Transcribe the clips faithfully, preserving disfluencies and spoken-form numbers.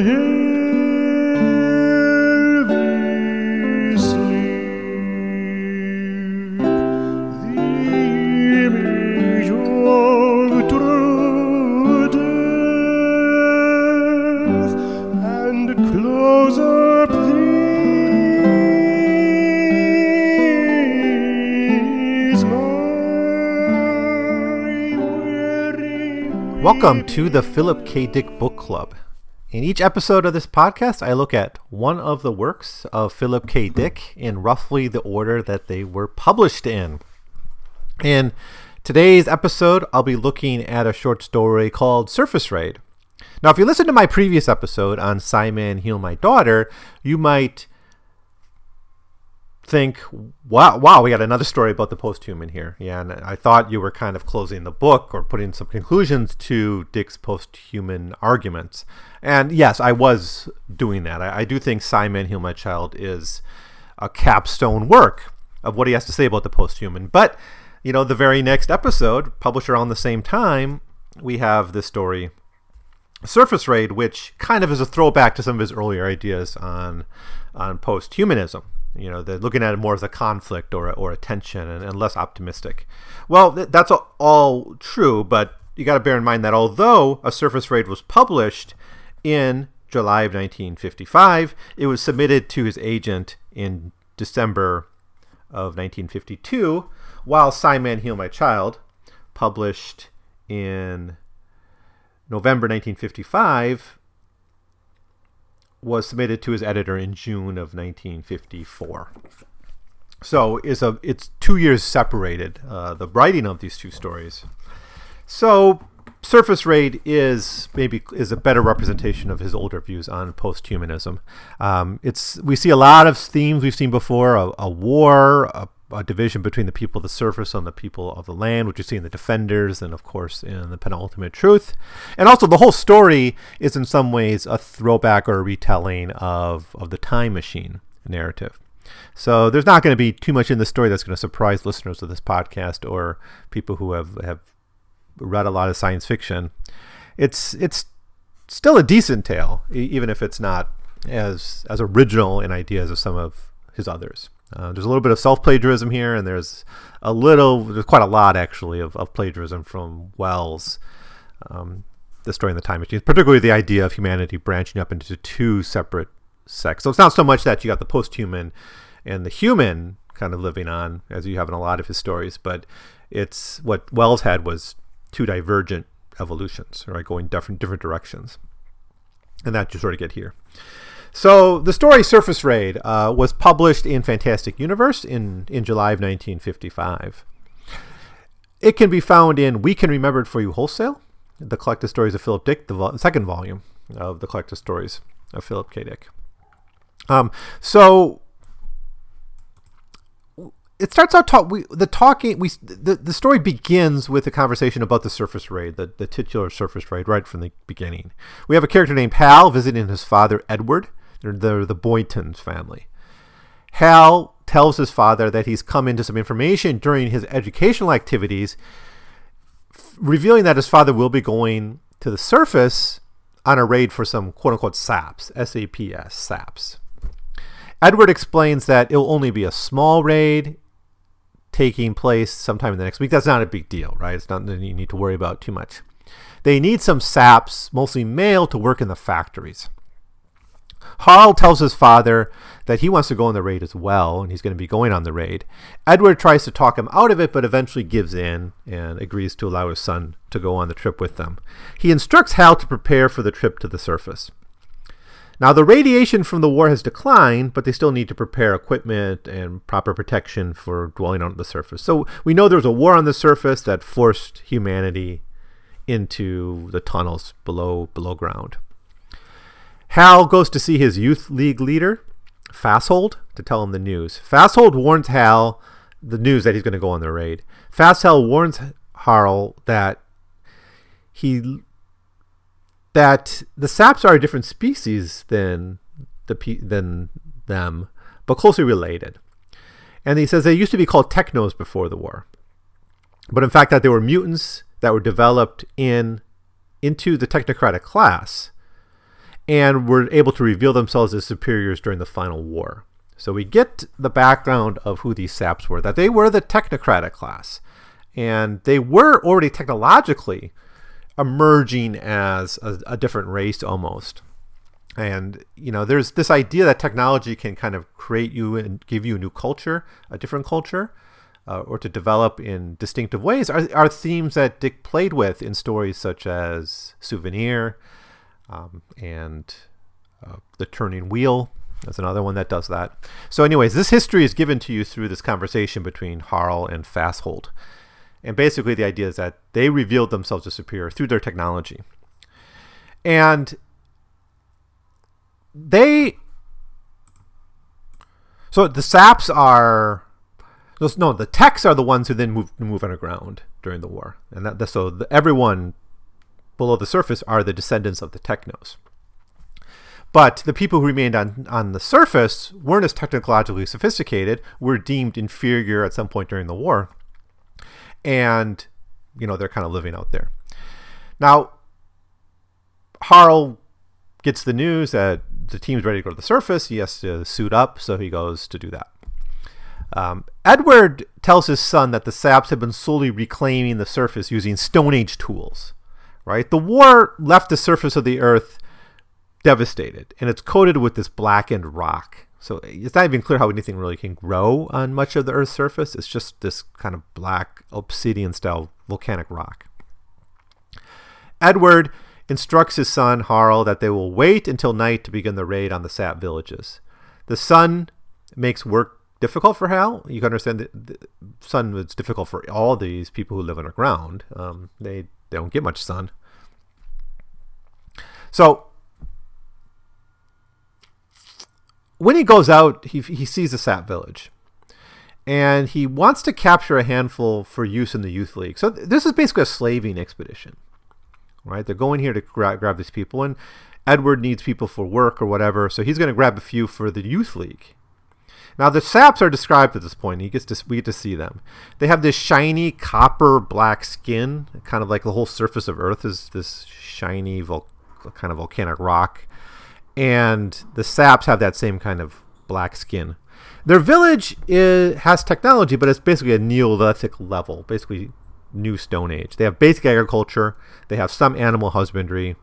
Welcome to the Philip K. Dick Book Club. In each episode of this podcast, I look at one of the works of Philip K. Dick in roughly the order that they were published in. In today's episode, I'll be looking at a short story called Surface Raid. Now, if you listen to my previous episode on Simon Heal My Daughter, you might think, wow, wow, we got another story about the post-human here. Yeah, and I thought you were kind of closing the book or putting some conclusions to Dick's post-human arguments. And yes, I was doing that. I, I do think Simon Heal My Child is a capstone work of what he has to say about the post-human. But, you know, the very next episode, published around the same time, we have this story, Surface Raid, which kind of is a throwback to some of his earlier ideas on, on post-humanism. You know, they're looking at it more as a conflict or a, or a tension and, and less optimistic. Well, th- that's all, all true, but you got to bear in mind that although A Surface Raid was published in July of nineteen fifty-five, it was submitted to his agent in December of nineteen fifty-two, while Simon Heal My Child, published in November nineteen fifty-five, was submitted to his editor in June of nineteen fifty-four. So is a it's two years separated, uh, the writing of these two stories. So Surface Raid is maybe is a better representation of his older views on post-humanism. Um, it's we see a lot of themes we've seen before: a, a war, a, a division between the people of the surface and the people of the land, which you see in The Defenders and, of course, in The Penultimate Truth. And also the whole story is in some ways a throwback or a retelling of, of the Time Machine narrative. So there's not going to be too much in the story that's going to surprise listeners of this podcast or people who have, have read a lot of science fiction. It's it's still a decent tale, even if it's not as as original in ideas as some of his others. Uh, there's a little bit of self-plagiarism here, and there's a little, there's quite a lot actually of, of plagiarism from Wells, um, the story in The Time Machine, particularly the idea of humanity branching up into two separate sects. So it's not so much that you got the post-human and the human kind of living on, as you have in a lot of his stories, but it's what Wells had was two divergent evolutions, right, going different, different directions. And that you sort of get here. So the story Surface Raid uh, was published in Fantastic Universe in, in July of nineteen fifty-five. It can be found in We Can Remember It For You Wholesale, The Collected Stories of Philip Dick, the vo- second volume of The Collected Stories of Philip K. Dick. Um, so it starts out, talk, we, the talking, we the, the story begins with a conversation about the surface raid, the, the titular surface raid, right from the beginning. We have a character named Hal visiting his father, Edward. They're the, the Boynton's family. Hal tells his father that he's come into some information during his educational activities, f- revealing that his father will be going to the surface on a raid for some quote-unquote saps, S A P S, saps. Edward explains that it will only be a small raid taking place sometime in the next week. That's not a big deal, right? It's not that you need to worry about too much. They need some saps, mostly male, to work in the factories. Hal tells his father that he wants to go on the raid as well, and he's going to be going on the raid. Edward tries to talk him out of it, but eventually gives in and agrees to allow his son to go on the trip with them. He instructs Hal to prepare for the trip to the surface. Now, the radiation from the war has declined, but they still need to prepare equipment and proper protection for dwelling on the surface. So we know there was a war on the surface that forced humanity into the tunnels below below ground. Hal goes to see his youth league leader, Fasthold, to tell him the news. Fasthold warns Hal the news that he's going to go on the raid. Fasthold warns Hal that he that the saps are a different species than the than them, but closely related. And he says they used to be called technos before the war, but in fact that they were mutants that were developed in into the technocratic class. and were able to reveal themselves as superiors during the final war. So we get the background of who these saps were, that they were the technocratic class, and they were already technologically emerging as a, a different race almost. And, you know, there's this idea that technology can kind of create you and give you a new culture, a different culture, uh, or to develop in distinctive ways are, are themes that Dick played with in stories such as Souvenir um, and uh, The Turning Wheel. That's another one that does that. So anyways, this history is given to you through this conversation between Harl and Fasthold. And basically the idea is that they revealed themselves as superior through their technology. And they, so the saps are, no, the techs are the ones who then move move underground during the war. And that so the, everyone below the surface are the descendants of the technos. But the people who remained on, on the surface weren't as technologically sophisticated, were deemed inferior at some point during the war. And, you know, they're kind of living out there. Now, Harl gets the news that the team's ready to go to the surface. He has to suit up, so he goes to do that. Um, Edward tells his son that the saps have been slowly reclaiming the surface using Stone Age tools, right? The war left the surface of the earth devastated, and it's coated with this blackened rock. So it's not even clear how anything really can grow on much of the earth's surface. It's just this kind of black obsidian-style volcanic rock. Edward instructs his son, Harl, that they will wait until night to begin the raid on the sap villages. The sun makes work difficult for Hal. You can understand that the sun is difficult for all these people who live underground. Um, they, they don't get much sun. So when he goes out, he, he sees a sap village. And he wants to capture a handful for use in the Youth League. So th- this is basically a slaving expedition. Right, they're going here to gra- grab these people, and Edward needs people for work or whatever, so he's going to grab a few for the Youth League. Now, the saps are described at this point. He gets to, we get to see them. They have this shiny copper black skin, kind of like the whole surface of Earth is this shiny vol- kind of volcanic rock, and the saps have that same kind of black skin. Their village is, has technology, but it's basically a Neolithic level, basically New Stone Age. They have basic agriculture. They have some animal husbandry.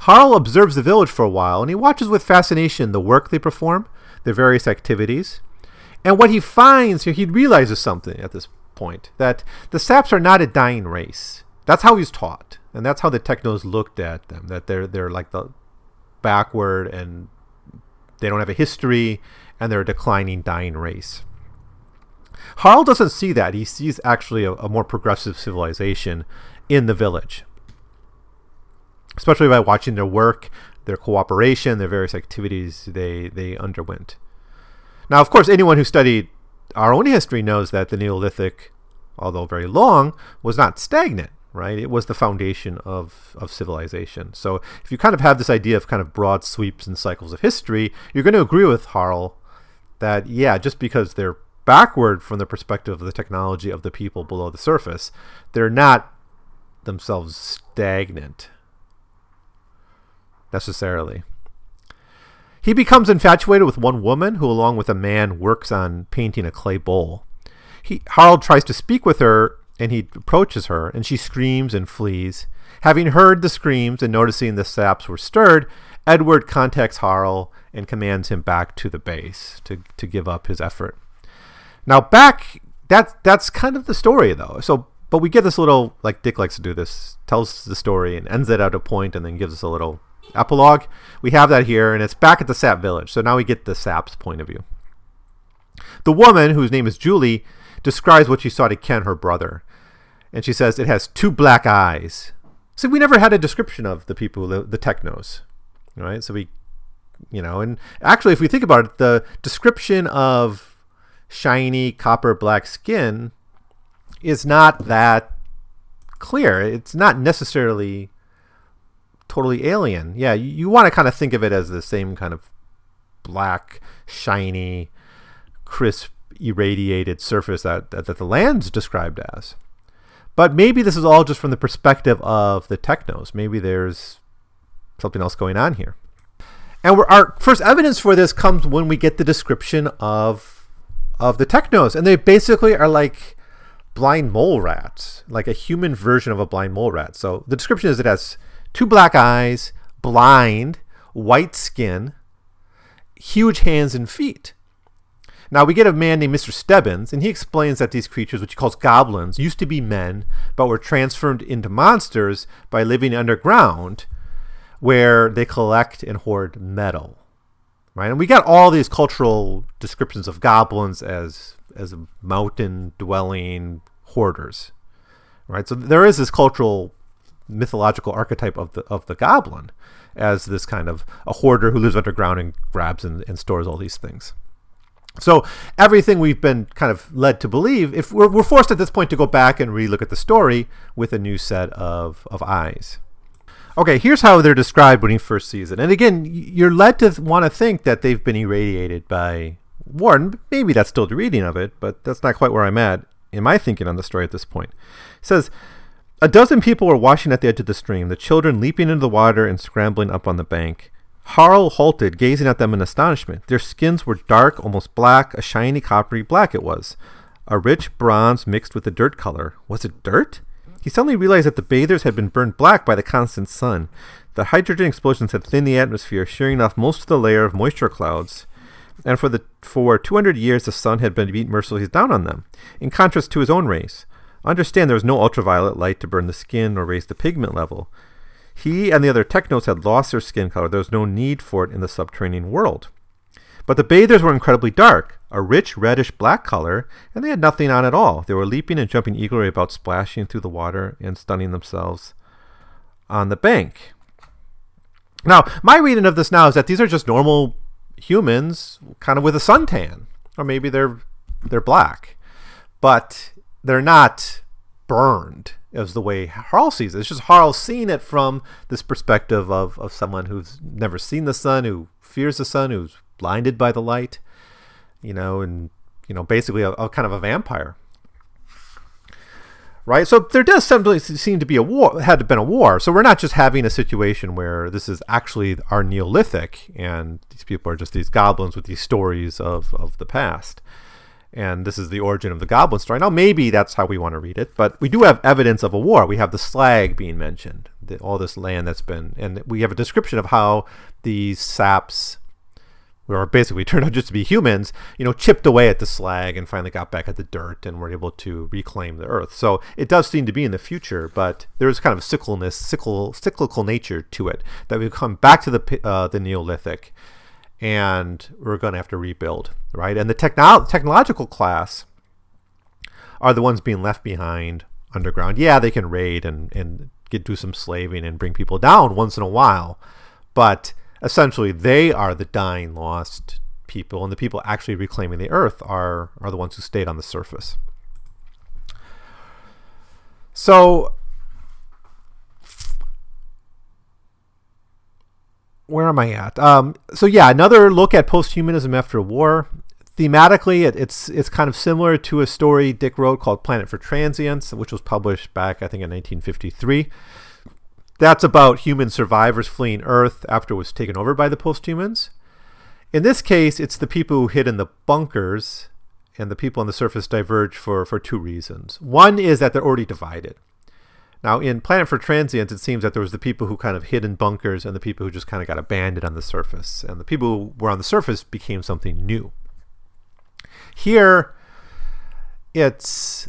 Harl observes the village for a while, and he watches with fascination the work they perform, their various activities. And what he finds, he realizes something at this point, that the saps are not a dying race. That's how he's taught, and that's how the technos looked at them, that they're they're like the backward, and they don't have a history, and they're a declining, dying race. Harl doesn't see that. He sees actually a, a more progressive civilization in the village, especially by watching their work, their cooperation, their various activities they, they underwent. Now, of course, anyone who studied our own history knows that the Neolithic, although very long, was not stagnant, right? It was the foundation of, of civilization. So if you kind of have this idea of kind of broad sweeps and cycles of history, you're going to agree with Harl that, yeah, just because they're backward from the perspective of the technology of the people below the surface, they're not themselves stagnant necessarily. He becomes infatuated with one woman who, along with a man, works on painting a clay bowl. He, Harl tries to speak with her, and he approaches her, and she screams and flees. Having heard the screams and noticing the saps were stirred, Edward contacts Harl and commands him back to the base to, to give up his effort. Now back, that's that's kind of the story though. So, but we get this little, like Dick likes to do this, tells the story and ends it at a point and then gives us a little epilogue. We have that here, and it's back at the sap village. So now we get the sap's point of view. The woman, whose name is Julie, describes what she saw to Ken, her brother. And she says, it has two black eyes. See, we never had a description of the people, the, the technos, right? So we, you know, and actually if we think about it, the description of shiny copper black skin is not that clear. It's not necessarily totally alien. Yeah, you, you want to kind of think of it as the same kind of black, shiny, crisp, irradiated surface that, that, that the land's described as. But maybe this is all just from the perspective of the technos. Maybe there's something else going on here. And we're, our first evidence for this comes when we get the description of of the Technos. And they basically are like blind mole rats, like a human version of a blind mole rat. So the description is it has two black eyes, blind, white skin, huge hands and feet. Now, we get a man named Mister Stebbins, and he explains that these creatures, which he calls goblins, used to be men, but were transformed into monsters by living underground, where they collect and hoard metal, right? And we got all these cultural descriptions of goblins as as mountain-dwelling hoarders, right? So there is this cultural mythological archetype of the of the goblin as this kind of a hoarder who lives underground and grabs and, and stores all these things. So everything we've been kind of led to believe, if we're, we're forced at this point to go back and relook at the story with a new set of, of eyes. Okay, here's how they're described when he first sees it. And again, you're led to want to think that they've been irradiated by war. Maybe that's still the reading of it, but that's not quite where I'm at in my thinking on the story at this point. It says, a dozen people were washing at the edge of the stream, the children leaping into the water and scrambling up on the bank. Harl halted, gazing at them in astonishment. Their skins were dark, almost black, a shiny coppery black it was. A rich bronze mixed with a dirt color. Was it dirt? He suddenly realized that the bathers had been burned black by the constant sun. The hydrogen explosions had thinned the atmosphere, shearing off most of the layer of moisture clouds. And for the for two hundred years, the sun had been beat mercilessly down on them, in contrast to his own rays. Understand there was no ultraviolet light to burn the skin or raise the pigment level. He and the other Technos had lost their skin color. There was no need for it in the subterranean world. But the bathers were incredibly dark, a rich reddish black color, and they had nothing on at all. They were leaping and jumping eagerly about, splashing through the water and stunning themselves on the bank. Now, my reading of this now is that these are just normal humans, kind of with a suntan, or maybe they're they're black, but they're not burned as the way Harl sees it. It's just Harl seeing it from this perspective of, of someone who's never seen the sun, who fears the sun, who's blinded by the light, you know, and, you know, basically a, a kind of a vampire, right? So there does seem to be a war, had been a war. So we're not just having a situation where this is actually our Neolithic and these people are just these goblins with these stories of, of the past. And this is the origin of the goblin story. Now, maybe that's how we want to read it, but we do have evidence of a war. We have the slag being mentioned, the, all this land that's been, and we have a description of how these saps, or basically turned out just to be humans, you know, chipped away at the slag and finally got back at the dirt and were able to reclaim the earth. So it does seem to be in the future, but there is kind of a cyclicalness, cyclical, cyclical nature to it, that we come back to the uh, the Neolithic, and we're going to have to rebuild, right? And the techno- technological class are the ones being left behind underground. Yeah, they can raid and, and get do some slaving and bring people down once in a while, but essentially, they are the dying, lost people, and the people actually reclaiming the earth are are the ones who stayed on the surface. So, where am I at? Um, so yeah, another look at post-humanism after war. Thematically, it, it's it's kind of similar to a story Dick wrote called Planet for Transients, which was published back, I think, in nineteen fifty-three. That's about human survivors fleeing Earth after it was taken over by the post-humans. In this case, it's the people who hid in the bunkers, and the people on the surface diverge for, for two reasons. One is that they're already divided. Now, in Planet for Transients, it seems that there was the people who kind of hid in bunkers and the people who just kind of got abandoned on the surface. And the people who were on the surface became something new. Here, it's...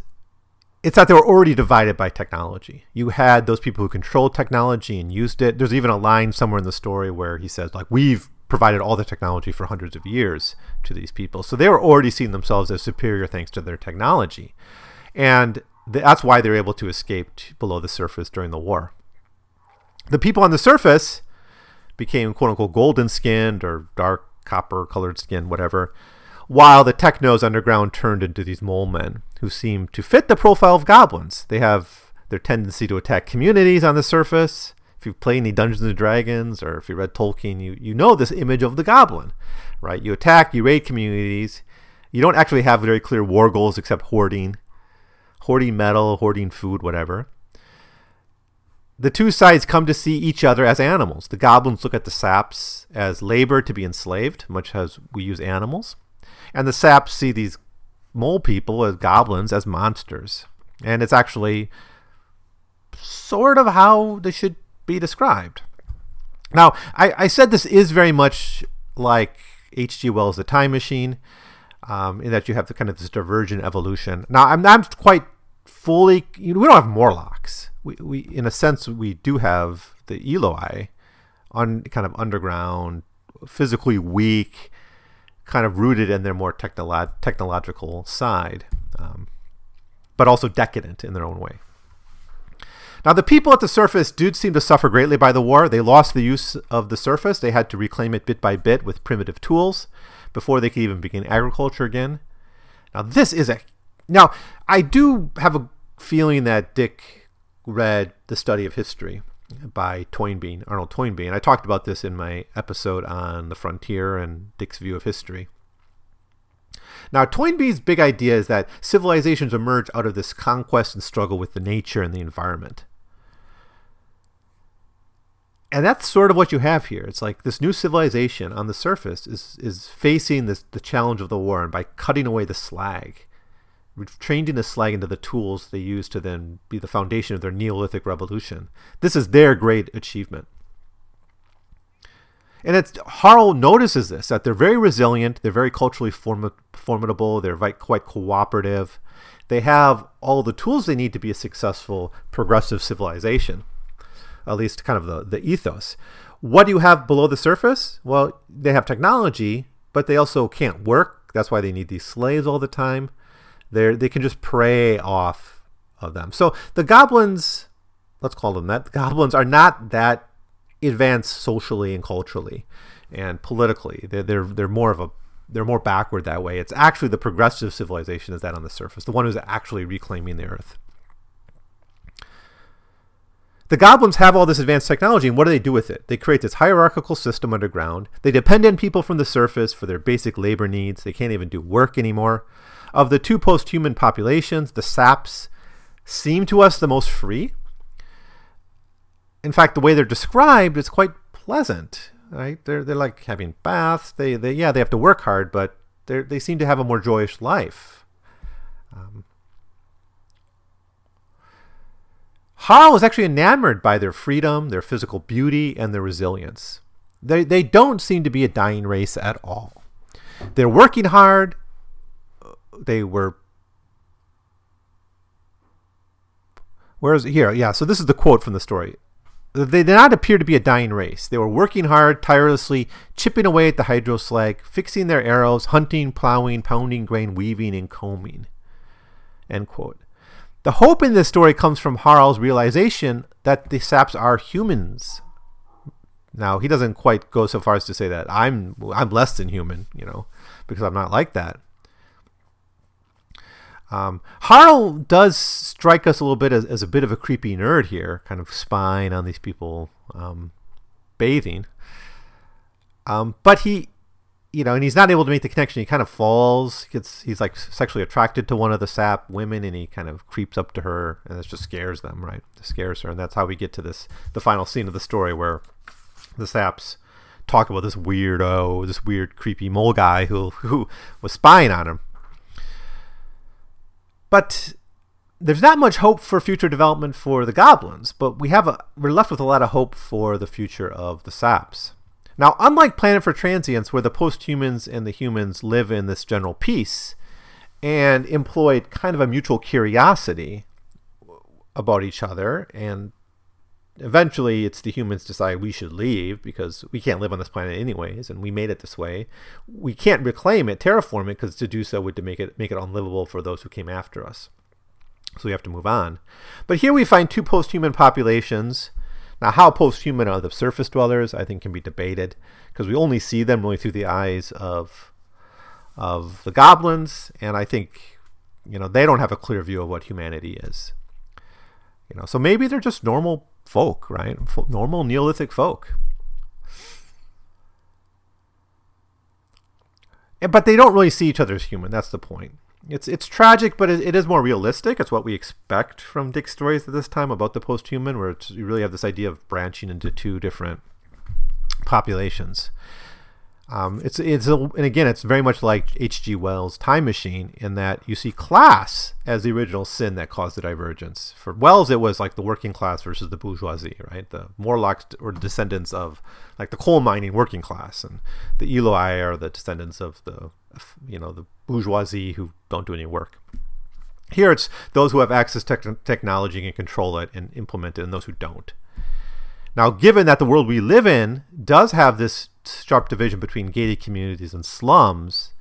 It's that they were already divided by technology. You had those people who controlled technology and used it. There's even a line somewhere in the story where he says, like, we've provided all the technology for hundreds of years to these people. So they were already seeing themselves as superior thanks to their technology. And that's why they were able to escape below the surface during the war. The people on the surface became, quote unquote, golden skinned or dark copper colored skin, whatever, while the Technos underground turned into these mole men who seem to fit the profile of goblins. They have their tendency to attack communities on the surface. If you've played any Dungeons and Dragons or if you read Tolkien, you, you know this image of the goblin, right? You attack, you raid communities. You don't actually have very clear war goals except hoarding, hoarding metal, hoarding food, whatever. The two sides come to see each other as animals. The goblins look at the saps as labor to be enslaved, much as we use animals. And the saps see these mole people as goblins, as monsters. And it's actually sort of how they should be described. Now, I, I said this is very much like H G. Wells' The Time Machine, um, in that you have the kind of this divergent evolution. Now, I'm not quite fully... You know, we don't have Morlocks. We, we, in a sense, we do have the Eloi, on kind of underground, physically weak, kind of rooted in their more technolo- technological side, um, but also decadent in their own way. Now, the people at the surface did seem to suffer greatly by the war. They lost the use of the surface. They had to reclaim it bit by bit with primitive tools before they could even begin agriculture again. Now, this is a... Now, I do have a feeling that Dick read The Study of History by Toynbee, Arnold Toynbee, and I talked about this in my episode on the frontier and Dick's view of history. Now, Toynbee's big idea is that civilizations emerge out of this conquest and struggle with the nature and the environment. And that's sort of what you have here. It's like this new civilization on the surface is is facing this, the challenge of the war, and by cutting away the slag, changing the slag into the tools they use to then be the foundation of their Neolithic revolution. This is their great achievement. And it's, Harl notices this, that they're very resilient, they're very culturally form, formidable, they're quite cooperative. They have all the tools they need to be a successful, progressive civilization, at least kind of the, the ethos. What do you have below the surface? Well, they have technology, but they also can't work. That's why they need these slaves all the time. They're, they can just prey off of them. So the goblins, let's call them that, the goblins are not that advanced socially and culturally and politically. They're, they're they're more of a they're more backward that way. It's actually the progressive civilization is that on the surface, the one who's actually reclaiming the earth. The goblins have all this advanced technology, and what do they do with it? They create this hierarchical system underground. They depend on people from the surface for their basic labor needs. They can't even do work anymore. Of the two post-human populations, the saps seem to us the most free. In fact, the way they're described is quite pleasant, right? They're they're like having baths. They they yeah they have to work hard, but they they seem to have a more joyous life. Um, Harl is actually enamored by their freedom, their physical beauty, and their resilience. They they don't seem to be a dying race at all. They're working hard. They were. Where is it here? Yeah. So this is the quote from the story. They did not appear to be a dying race. They were working hard, tirelessly, chipping away at the hydroslag, fixing their arrows, hunting, plowing, pounding grain, weaving, and combing. End quote. The hope in this story comes from Harl's realization that the saps are humans. Now, he doesn't quite go so far as to say that I'm I'm less than human, you know, because I'm not like that. Um, Harl does strike us a little bit as, as a bit of a creepy nerd here, kind of spying on these people um, bathing. Um, but he, you know, and he's not able to make the connection. He kind of falls. Gets, he's like sexually attracted to one of the sap women, and he kind of creeps up to her, and it just scares them, right? It scares her, and that's how we get to this, the final scene of the story where the saps talk about this weirdo, this weird creepy mole guy who who was spying on him. But there's not much hope for future development for the goblins, but we have a, we're left with a lot of hope for the future of the saps. Now, unlike Planet for Transients, where the post-humans and the humans live in this general peace and employed kind of a mutual curiosity about each other, and eventually it's the humans decide we should leave because we can't live on this planet anyways, and we made it this way. We can't reclaim it, terraform it, because to do so would to make it make it unlivable for those who came after us. So we have to move on. But here we find two post-human populations. Now, how post-human are the surface dwellers, I think, can be debated, because we only see them really through the eyes of of the goblins, and I think, you know, they don't have a clear view of what humanity is. You know, so maybe they're just normal folk, right? Normal Neolithic folk. But they don't really see each other as human. That's the point. It's it's tragic, but it, it is more realistic. It's what we expect from Dick's stories at this time about the post-human, where it's, you really have this idea of branching into two different populations. Um, it's it's a, and again, it's very much like H G Wells' Time Machine, in that you see class as the original sin that caused the divergence. For Wells, it was like the working class versus the bourgeoisie, right? The Morlocks or descendants of like the coal mining working class, and the Eloi are the descendants of the you know the bourgeoisie who don't do any work. Here, it's those who have access to te- technology and control it and implement it, and those who don't. Now, given that the world we live in does have this sharp division between gated communities and slums,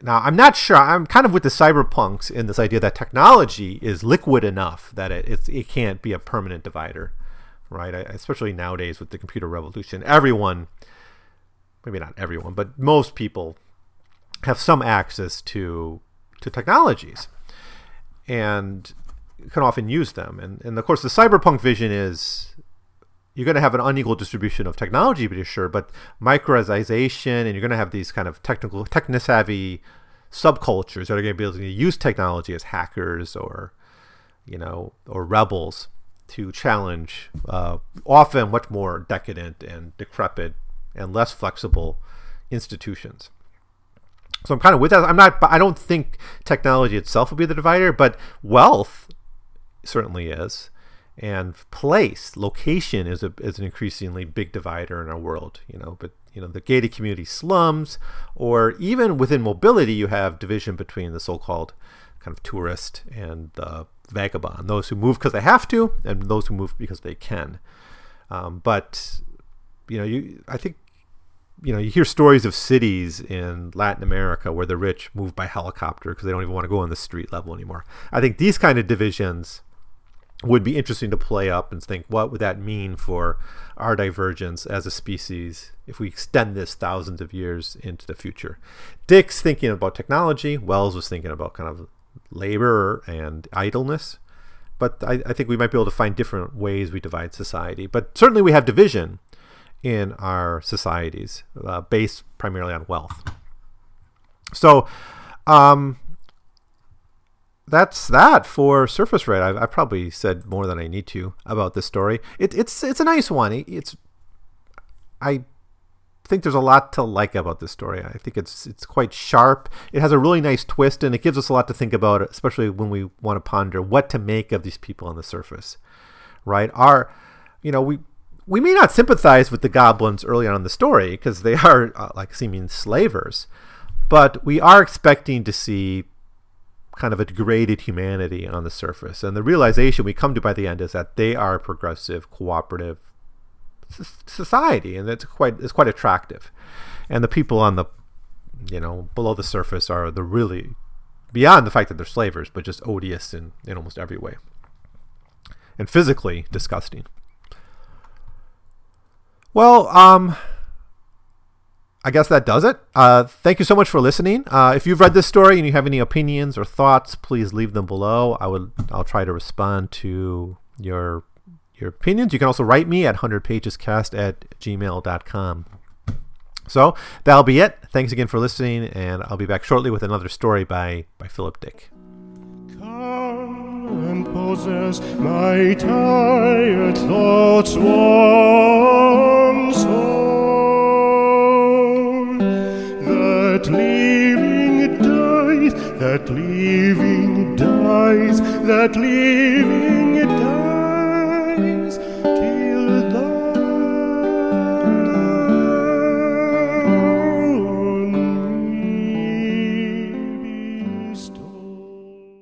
now I'm not sure. I'm kind of with the cyberpunks in this idea that technology is liquid enough that it it's, it can't be a permanent divider, right? I, especially nowadays with the computer revolution, everyone, maybe not everyone, but most people have some access to to technologies and can often use them. And, and of course, the cyberpunk vision is you're going to have an unequal distribution of technology, but sure, but microization, and you're going to have these kind of technical, techno-savvy subcultures that are going to be able to use technology as hackers or, you know, or rebels to challenge uh, often much more decadent and decrepit and less flexible institutions. So I'm kind of with that. I'm not, I don't think technology itself will be the divider, but wealth certainly is. And place, location is a is an increasingly big divider in our world, you know, but, you know, the gated community slums, or even within mobility, you have division between the so-called kind of tourist and the vagabond, those who move because they have to and those who move because they can. Um, but, you know, you I think, you know, you hear stories of cities in Latin America where the rich move by helicopter because they don't even want to go on the street level anymore. I think these kind of divisions would be interesting to play up and think, what would that mean for our divergence as a species if we extend this thousands of years into the future? Dick's thinking about technology. Wells was thinking about kind of labor and idleness. But I, I think we might be able to find different ways we divide society. But certainly we have division in our societies uh, based primarily on wealth. So, um... that's that for Surface Raid. I've, I've probably said more than I need to about this story. It, it's it's a nice one. It, it's I think there's a lot to like about this story. I think it's it's quite sharp. It has a really nice twist, and it gives us a lot to think about, especially when we want to ponder what to make of these people on the surface, right? Our, you know, we we may not sympathize with the goblins early on in the story because they are uh, like seeming slavers, but we are expecting to see kind of a degraded humanity on the surface. And the realization we come to by the end is that they are a progressive, cooperative society, and that's quite it's quite attractive. And the people on the, you know, below the surface are the really, beyond the fact that they're slavers, but just odious in, in almost every way. And physically disgusting. Well, um... I guess that does it. Uh, thank you so much for listening. Uh, if you've read this story and you have any opinions or thoughts, please leave them below. I would, I'll try to respond to your your opinions. You can also write me at one hundred pages cast at gmail dot com. So that'll be it. Thanks again for listening, and I'll be back shortly with another story by, by Philip Dick. Come and possess my tired thoughts.